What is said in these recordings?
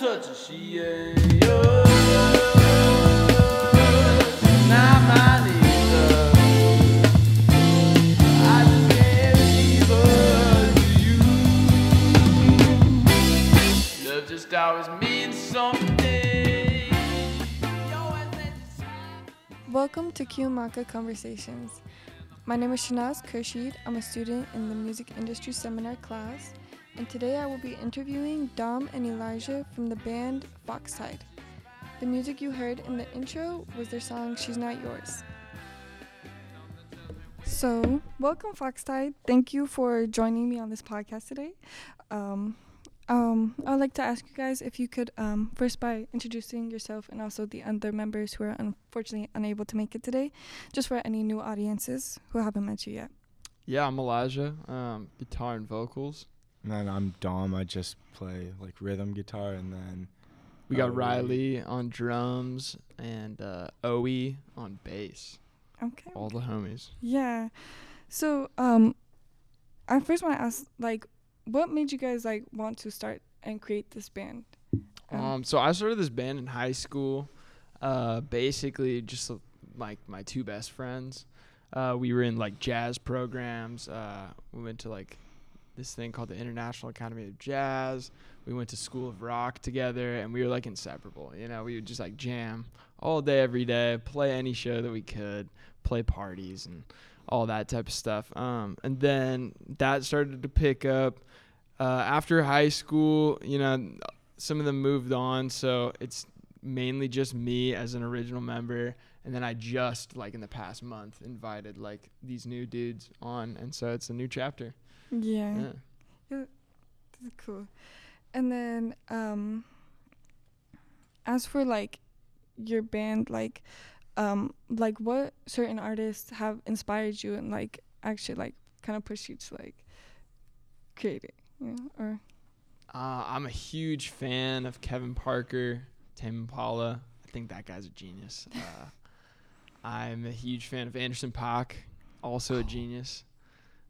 Welcome to Kiamaka Conversations. My name is Shenaz Khurshid. I'm a student in the Music Industry Seminar class, and today I will be interviewing Dom and Elijah from the band Foxtide. The music you heard in the intro was their song She's Not Yours. So, welcome Foxtide. Thank you for joining me on this podcast today. I'd like to ask you guys if you could first by introducing yourself and also the other members who are unfortunately unable to make it today, just for any new audiences who haven't met you yet. Yeah, I'm Elijah, guitar and vocals. And then I'm Dom. I just play like rhythm guitar, and then we got Riley on drums and Oe on bass. Okay. All the homies. Yeah. So I first want to ask, like, what made you guys like want to start and create this band? So I started this band in high school. Basically, just like my two best friends. We were in like jazz programs. We went to like this thing called the International Academy of Jazz. We went to School of Rock together, and we were like inseparable. You know, we would just like jam all day, every day, play any show that we could, play parties and all that type of stuff. And then that started to pick up. After high school, you know, some of them moved on, so it's mainly just me as an original member. And then I just, like in the past month, invited like these new dudes on, and so it's a new chapter. Yeah. Cool. And then as for like your band, like what certain artists have inspired you and like actually like kind of pushed you to like create it, you know, or I'm a huge fan of Kevin Parker, Tame Impala. I think that guy's a genius. I'm a huge fan of Anderson Paak, also a genius.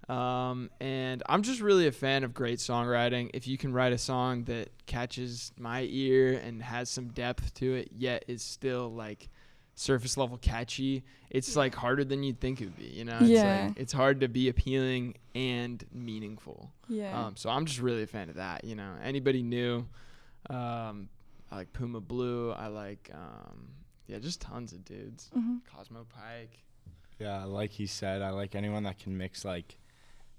And I'm just really a fan of great songwriting. If you can write a song that catches my ear and has some depth to it, yet is still like surface level catchy, it's like harder than you'd think it would be, you know? It's like, it's hard to be appealing and meaningful. So I'm just really a fan of that, you know? Anybody new, I like Puma Blue. I like, just tons of dudes. Cosmo Pike. Yeah, like he said, I like anyone that can mix like,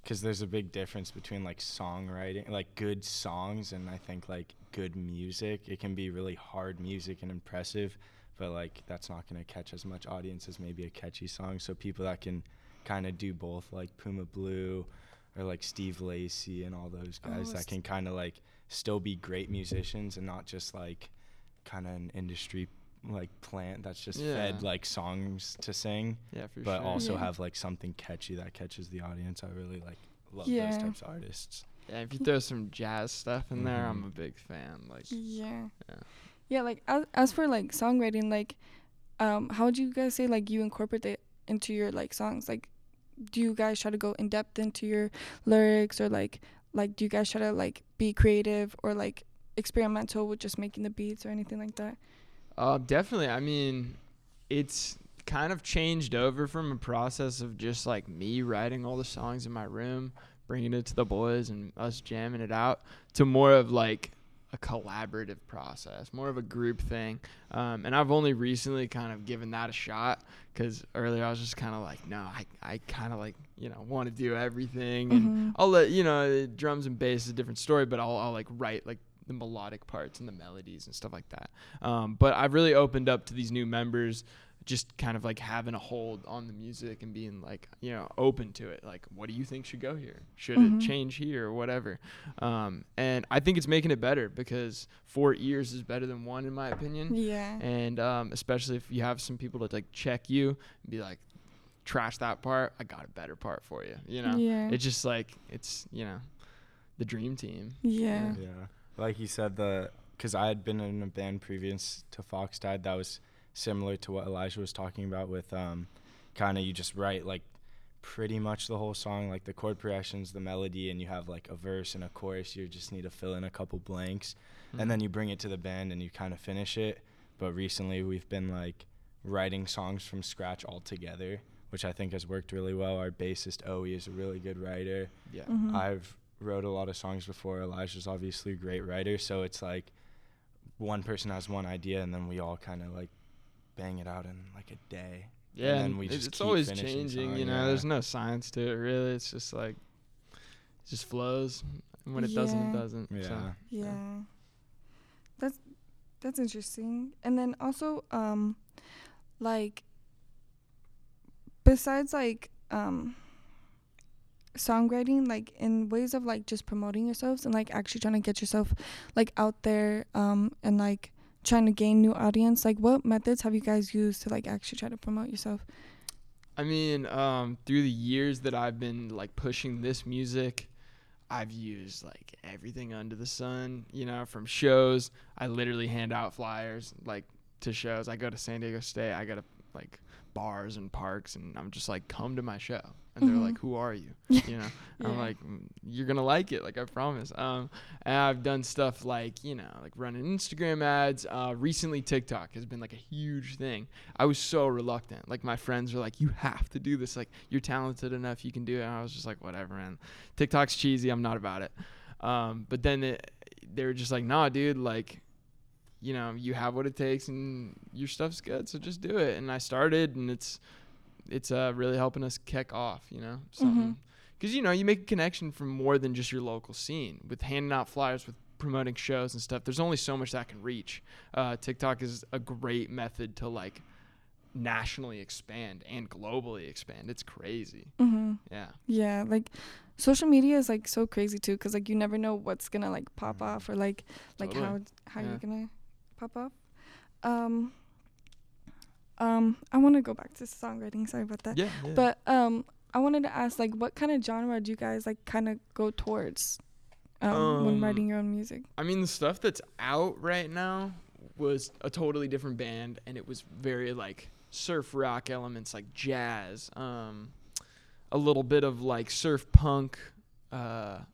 because there's a big difference between like songwriting, like good songs, and I think like good music. It can be really hard music and impressive, but like that's not going to catch as much audience as maybe a catchy song. So people that can kind of do both, like Puma Blue or like Steve Lacy and all those guys that can kind of like still be great musicians and not just like kind of an industry like plant that's just fed like songs to sing, but also have like something catchy that catches the audience. I really like love those types of artists. If you throw some jazz stuff in there, I'm a big fan. Like like as for like songwriting, like how would you guys say like you incorporate it into your like songs? Like, do you guys try to go in depth into your lyrics, or like do you guys try to like be creative or like experimental with just making the beats or anything like that? Definitely. I mean, it's kind of changed over from a process of just like me writing all the songs in my room, bringing it to the boys and us jamming it out, to more of like a collaborative process, more of a group thing. And I've only recently kind of given that a shot, because earlier I was just kind of like, no, I kind of like, you know, want to do everything. And I'll let, you know, drums and bass is a different story, but I'll like write like the melodic parts and the melodies and stuff like that. But I've really opened up to these new members, just kind of like having a hold on the music and being like, you know, open to it. Like, what do you think should go here? Should it change here or whatever? And I think it's making it better, because 4 ears is better than 1, in my opinion. And especially if you have some people to like check you and be like, trash that part, I got a better part for you. You know, it's just like, it's, you know, the dream team. Like he said, because I had been in a band previous to Foxtide that was similar to what Elijah was talking about with kind of you just write like pretty much the whole song, like the chord progressions, the melody, and you have like a verse and a chorus. You just need to fill in a couple blanks, and then you bring it to the band and you kind of finish it. But recently we've been like writing songs from scratch all together, which I think has worked really well. Our bassist Owe is a really good writer. Yeah, I've wrote a lot of songs before. Elijah's obviously a great writer, so it's like one person has one idea and then we all kind of like bang it out in like a day. Yeah, and we just it's always changing, song, you know. Yeah. There's no science to it, really. It's just like, it just flows. And when it doesn't, it doesn't. Yeah. So. Yeah. That's interesting. And then also, like, besides, like, songwriting, like, in ways of, like, just promoting yourselves and, like, actually trying to get yourself, like, out there and, like, trying to gain new audience, like what methods have you guys used to like actually try to promote yourself? I mean, through the years that I've been like pushing this music, I've used like everything under the sun, you know, from shows. I literally hand out flyers like to shows. I go to San Diego State, I go to like bars and parks, and I'm just like, come to my show. And they're like, who are you? You know, I'm like, you're going to like it. Like, I promise. And I've done stuff like, you know, like running Instagram ads. Recently, TikTok has been like a huge thing. I was so reluctant. Like, my friends were like, you have to do this. Like, you're talented enough. You can do it. And I was just like, whatever, man. TikTok's cheesy. I'm not about it. But then they were just like, nah, dude, like, you know, you have what it takes and your stuff's good. So just do it. And I started, and it's really helping us kick off, you know, something. Because, you know, you make a connection from more than just your local scene. With handing out flyers, with promoting shows and stuff, there's only so much that can reach. TikTok is a great method to, like, nationally expand and globally expand. It's crazy. Yeah. Yeah, like, social media is, like, so crazy, too, because, like, you never know what's going to, like, pop off or, like totally. how you're going to pop up. I want to go back to songwriting. Sorry about that. Yeah. But I wanted to ask, like, what kind of genre do you guys like kind of go towards when writing your own music? I mean, the stuff that's out right now was a totally different band, and it was very like surf rock elements, like jazz, a little bit of like surf punk, kind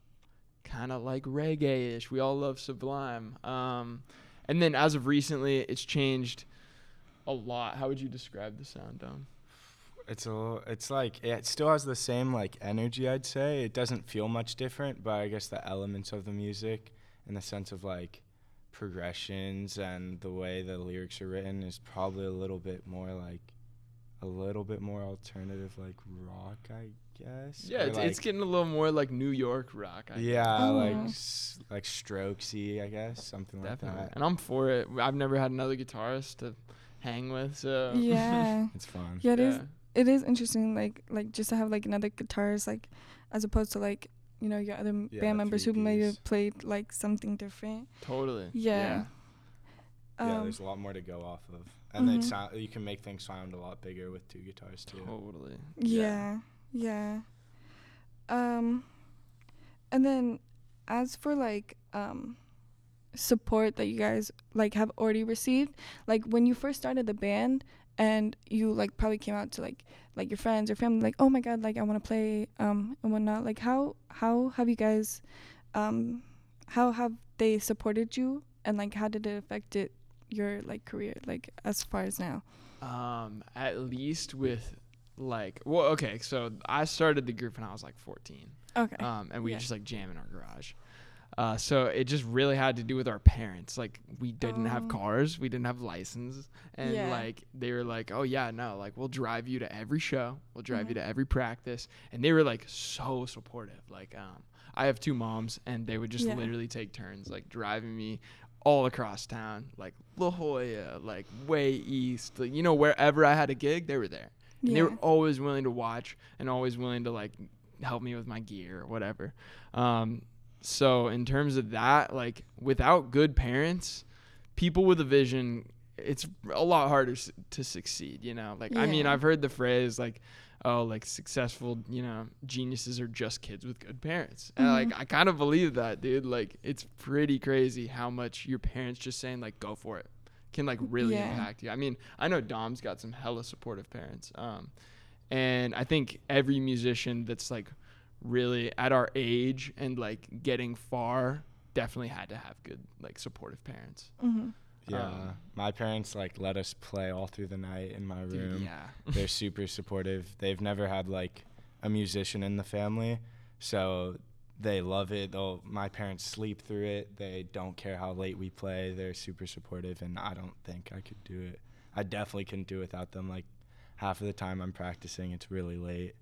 of like reggae-ish. We all love Sublime. And then as of recently, it's changed a lot. How would you describe the sound, Dom? It's like, it still has the same like energy, I'd say. It doesn't feel much different, but I guess the elements of the music in the sense of like progressions and the way the lyrics are written is probably a little bit more alternative, like rock, I guess. Yeah, it's getting a little more like New York rock, I guess. Yeah, like strokesy, I guess, something Definitely. Like that. And I'm for it. I've never had another guitarist to hang with, so yeah. It's fun. Yeah, it is interesting like just to have like another guitarist, like as opposed to like, you know, your other band members who may have played like something different. Totally. Yeah, there's a lot more to go off of, and then you can make things sound a lot bigger with two guitars too. Totally. Yeah. And then as for like support that you guys like have already received, like when you first started the band and you like probably came out to like your friends or family, like, oh my god, like I want to play and whatnot, like how have you guys how have they supported you, and like how did it affect your like career, like as far as now? At least with like, well, okay, so I started the group when I was like 14. Okay. And we just like jam in our garage. So it just really had to do with our parents. Like, we didn't have cars, we didn't have license, and like they were like, oh yeah, no, like we'll drive you to every show, we'll drive you to every practice, and they were like so supportive. Like, I have two moms, and they would just literally take turns like driving me all across town, like La Jolla, like way east, like, you know, wherever I had a gig, they were there. And they were always willing to watch and always willing to like help me with my gear or whatever. So in terms of that, like without good parents, people with a vision, it's a lot harder to succeed, you know? Like, I mean, I've heard the phrase like, oh, like successful, you know, geniuses are just kids with good parents. And like, I kind of believe that, dude. Like, it's pretty crazy how much your parents just saying like, go for it, can like really impact you. I mean, I know Dom's got some hella supportive parents. And I think every musician that's like really at our age and like getting far definitely had to have good like supportive parents. Mm-hmm. Yeah, my parents like let us play all through the night in my room. Dude, yeah. They're super supportive. They've never had like a musician in the family, so they love it. My parents sleep through it. They don't care how late we play. They're super supportive, and I don't think I could do it. I definitely couldn't do it without them. Like half of the time I'm practicing, it's really late,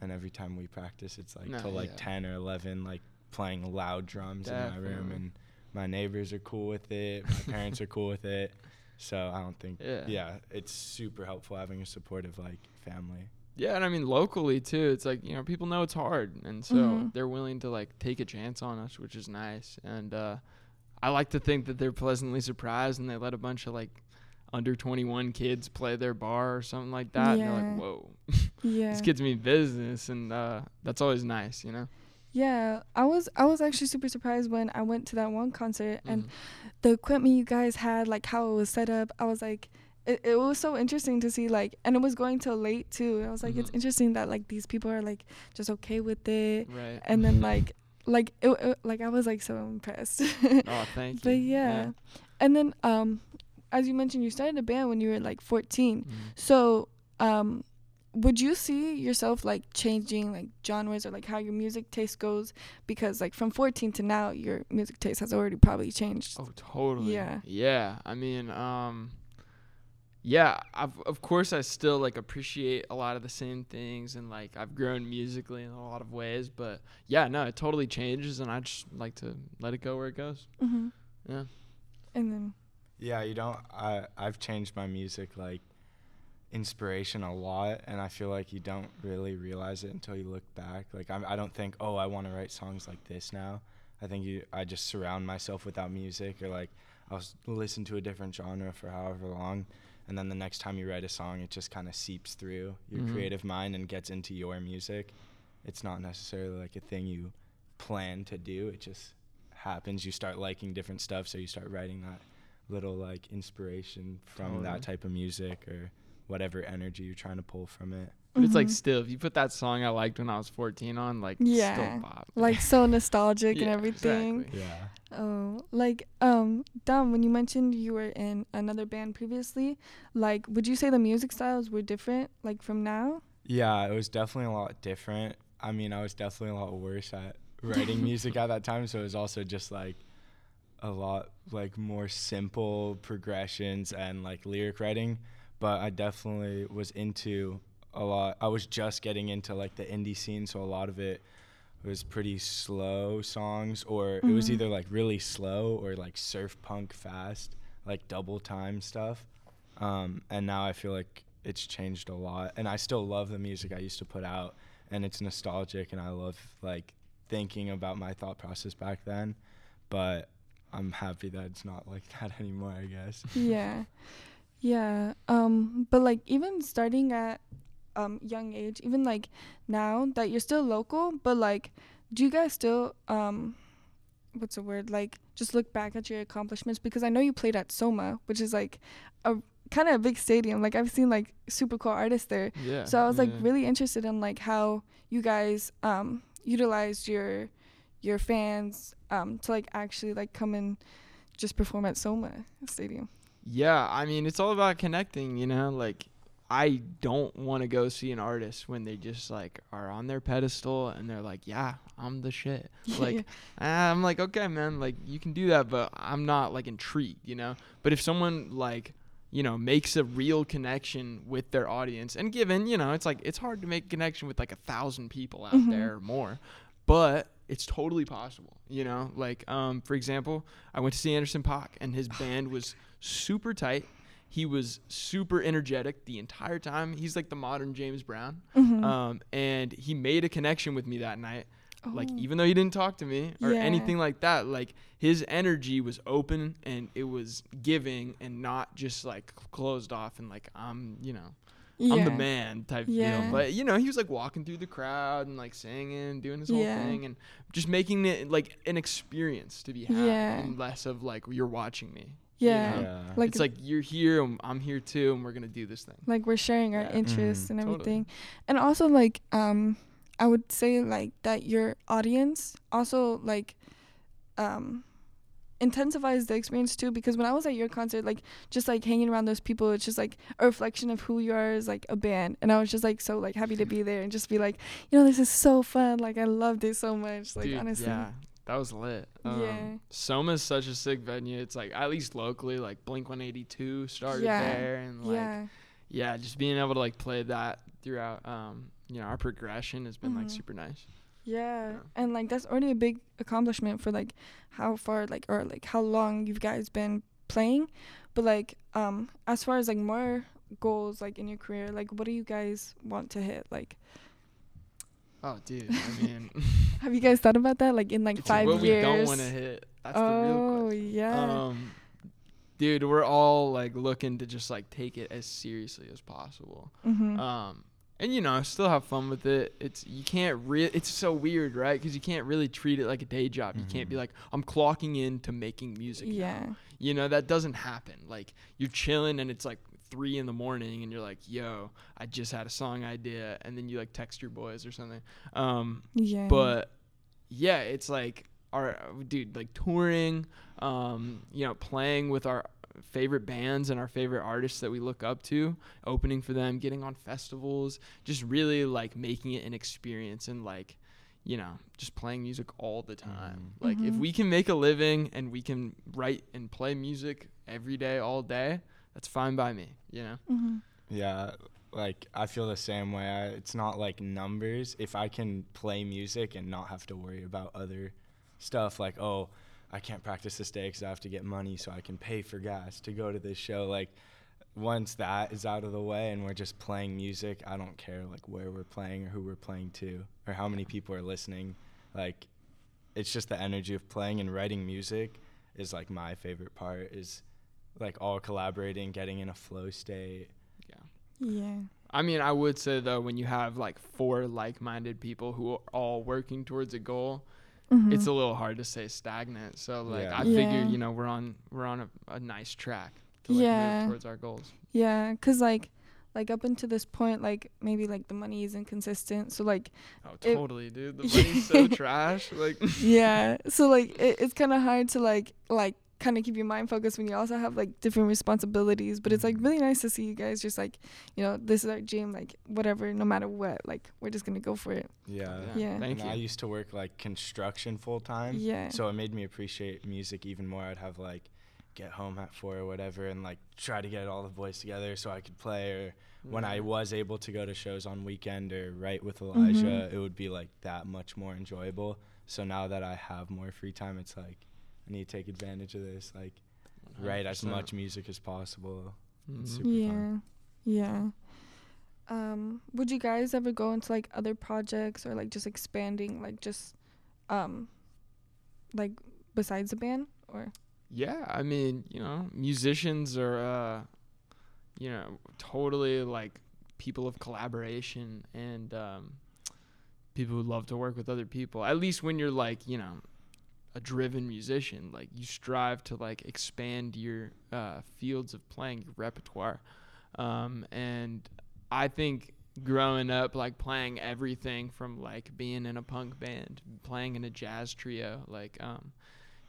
and every time we practice, it's like till like 10 or 11, like playing loud drums in my room. And my neighbors are cool with it. My parents are cool with it. So I don't think, it's super helpful having a supportive like family. Yeah, and I mean locally too. It's like, you know, people know it's hard, and so they're willing to like take a chance on us, which is nice. And I like to think that they're pleasantly surprised, and they let a bunch of like under 21 kids play their bar or something like that. And they're like, whoa, these kids mean business, and that's always nice, you know. Yeah, I was actually super surprised when I went to that one concert and the equipment you guys had, like how it was set up. I was like, it was so interesting to see, like, and it was going till late too. I was like, it's interesting that like these people are like just okay with it, right? And then like it, like I was like so impressed. Oh, thank you. But yeah, and then as you mentioned, you started a band when you were like 14. So would you see yourself like changing like genres or like how your music taste goes, because like from 14 to now your music taste has already probably changed? Oh, totally. Yeah I mean of course I still like appreciate a lot of the same things, and like I've grown musically in a lot of ways, but it totally changes, and I just like to let it go where it goes. Yeah. And then I've changed my music like inspiration a lot, and I feel like you don't really realize it until you look back. Like I don't think, oh, I want to write songs like this now. I think I just surround myself with that music, or like I'll listen to a different genre for however long, and then the next time you write a song, it just kind of seeps through your creative mind and gets into your music. It's not necessarily like a thing you plan to do, it just happens. You start liking different stuff, so you start writing that little like inspiration from that type of music or whatever energy you're trying to pull from it. But it's like, still, if you put that song I liked when I was 14 on, like, still bop. Like, so nostalgic and everything. Exactly. Yeah. Oh, like, Dom, when you mentioned you were in another band previously, like, would you say the music styles were different, like, from now? Yeah, it was definitely a lot different. I mean, I was definitely a lot worse at writing music at that time, so it was also just, like, a lot, like, more simple progressions and, like, lyric writing. But I definitely was into a lot. I was just getting into like the indie scene, so a lot of it was pretty slow songs, or it was either like really slow or like surf punk fast, like double time stuff. And now I feel like it's changed a lot, and I still love the music I used to put out, and it's nostalgic, and I love like thinking about my thought process back then, but I'm happy that it's not like that anymore, I guess. Yeah. Yeah, but like even starting at young age, even like now that you're still local, but like do you guys still like just look back at your accomplishments? Because I know you played at SOMA, which is like a kind of a big stadium. Like I've seen like super cool artists there. Yeah. So I was like really interested in like how you guys utilized your fans to like actually like come and just perform at SOMA Stadium. Yeah, I mean, it's all about connecting, you know? Like, I don't want to go see an artist when they just, like, are on their pedestal and they're like, yeah, I'm the shit. Like, I'm like, okay, man, like, you can do that, but I'm not, like, intrigued, you know? But if someone, like, you know, makes a real connection with their audience, and given, you know, it's, like, it's hard to make a connection with, like, 1,000 people out there or more, but it's totally possible, you know? Like, for example, I went to see Anderson Paak, and his band was super tight. He was super energetic the entire time. He's like the modern James Brown. And he made a connection with me that night. Oh. Like, even though he didn't talk to me or anything like that, like, his energy was open and it was giving and not just, like, closed off and, like, I'm, you know, I'm the man type deal. But, you know, he was, like, walking through the crowd and, like, singing, doing his whole thing, and just making it, like, an experience to be had and less of, like, you're watching me. Yeah. Like it's like you're here and I'm here too and we're going to do this thing. Like we're sharing our interests and everything. Totally. And also like I would say like that your audience also like intensifies the experience too, because when I was at your concert, like just like hanging around those people, it's just like a reflection of who you are as like a band. And I was just like so like happy to be there and just be like, you know, this is so fun, like I loved it so much. Like dude, honestly. Yeah. That was lit. SOMA is such a sick venue. It's like at least locally, like Blink 182 started there, and like just being able to like play that throughout you know, our progression has been like super nice. Yeah. And like that's already a big accomplishment for like how far like or like how long you guys been playing. But like as far as like more goals like in your career, like what do you guys want to hit? Like oh dude, I mean have you guys thought about that? Like in like it's 5 years? What we don't want to hit. That's the real question. Oh yeah. Dude, we're all like looking to just like take it as seriously as possible. And you know, still have fun with it. It's you can't really. It's so weird, right? Because you can't really treat it like a day job. You can't be like, I'm clocking in to making music. Yeah. Now. You know, that doesn't happen. Like you're chilling and it's like 3 a.m. and you're like, yo, I just had a song idea, and then you like text your boys or something. But yeah, it's like our dude, like touring, you know, playing with our favorite bands and our favorite artists that we look up to, opening for them, getting on festivals, just really like making it an experience and like, you know, just playing music all the time. Like if we can make a living and we can write and play music every day, all day, that's fine by me, you know? Yeah, like I feel the same way. It's not like numbers. If I can play music and not have to worry about other stuff, like, oh, I can't practice this day because I have to get money so I can pay for gas to go to this show. Like once that is out of the way and we're just playing music, I don't care like where we're playing or who we're playing to or how many people are listening. Like it's just the energy of playing and writing music is like my favorite part, is like all collaborating, getting in a flow state. Yeah. I mean, I would say though, when you have like 4 like-minded people who are all working towards a goal, it's a little hard to stay stagnant. So like I figure, you know, we're on a nice track to like move towards our goals. Yeah, cuz like up until this point, like maybe like the money isn't consistent. So like dude. The money's so trash. Like yeah. So like it's kind of hard to like kind of keep your mind focused when you also have like different responsibilities, but it's like really nice to see you guys just like, you know, this is our dream, like whatever, no matter what, like we're just gonna go for it. Yeah. Thank you. I used to work like construction full time, so it made me appreciate music even more. I'd have like get home at 4 or whatever and like try to get all the boys together so I could play, or when I was able to go to shows on weekend or write with Elijah, it would be like that much more enjoyable. So now that I have more free time, it's like I need to take advantage of this, like 100%. Write as much music as possible. It's super fun. Would you guys ever go into like other projects or like just expanding, like just like besides the band? Or I mean, you know, musicians are you know, totally like people of collaboration and people who love to work with other people, at least when you're like, you know, a driven musician, like you strive to like expand your fields of playing, your repertoire, and I think growing up like playing everything from like being in a punk band, playing in a jazz trio, like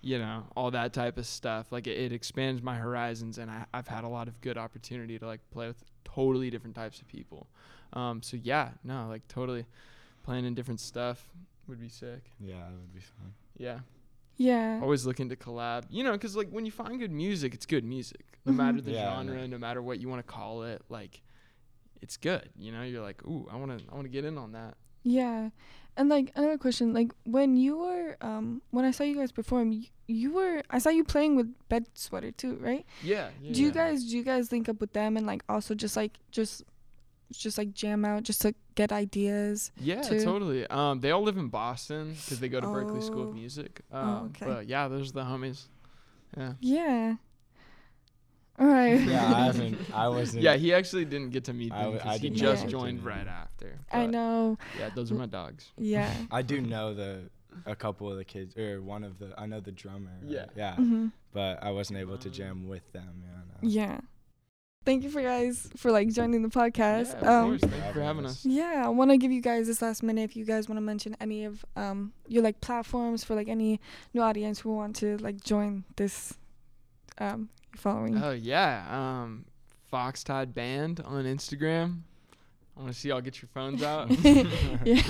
you know, all that type of stuff, like it expands my horizons, and I've had a lot of good opportunity to like play with totally different types of people, so yeah, no, like totally playing in different stuff would be sick. That would be fun. Yeah. Always looking to collab, you know, because like when you find good music, it's good music, no matter the genre, no matter what you want to call it. Like, it's good, you know. You're like, ooh, I wanna get in on that. Yeah, and like another question, like when you were, when I saw you guys perform, I saw you playing with Bed Sweater too, right? Yeah. Do you guys link up with them and like also just like jam out just to get ideas? Totally. They all live in Boston because they go to Berklee School of Music. But yeah, those are the homies. Yeah. All right. I wasn't. Yeah, he actually didn't get to meet them. He just joined right after. I know. Yeah, those are my dogs. Yeah. I do know a couple of the kids, or one of the. I know the drummer. Right? Yeah. but I wasn't able to jam with them. Yeah. Thank you for guys for like joining the podcast. Of course. Thank you for having us. Yeah, I want to give you guys this last minute if you guys want to mention any of your like platforms for like any new audience who want to like join this following. Oh yeah, Foxtide Band on Instagram. I want to see y'all get your phones out. Yeah.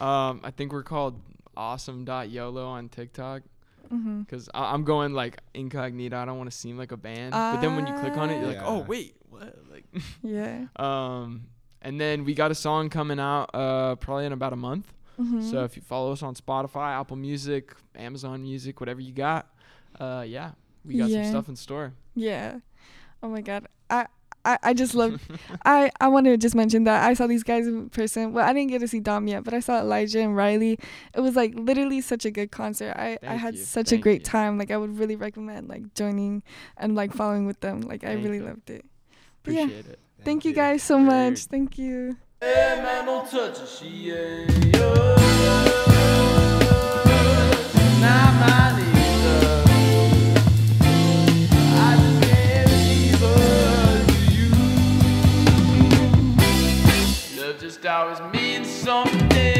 I think we're called awesome.yolo on TikTok. Because I'm going like incognito. I don't want to seem like a band. But then when you click on it, you're like, oh wait, what? Like, yeah. And then we got a song coming out probably in about a month. So if you follow us on Spotify, Apple Music, Amazon Music, whatever you got, we got some stuff in store. Yeah. Oh my God. I just love I want to just mention that I saw these guys in person. Well, I didn't get to see Dom yet, but I saw Elijah and Riley. It was like literally such a good concert. I had such a great time. Like I would really recommend like joining and like following with them. Like I really loved it. Appreciate it. Thank you guys so much. Thank you. Hey, man, don't touch it. She ain't yours. Not mine either. Just always means something.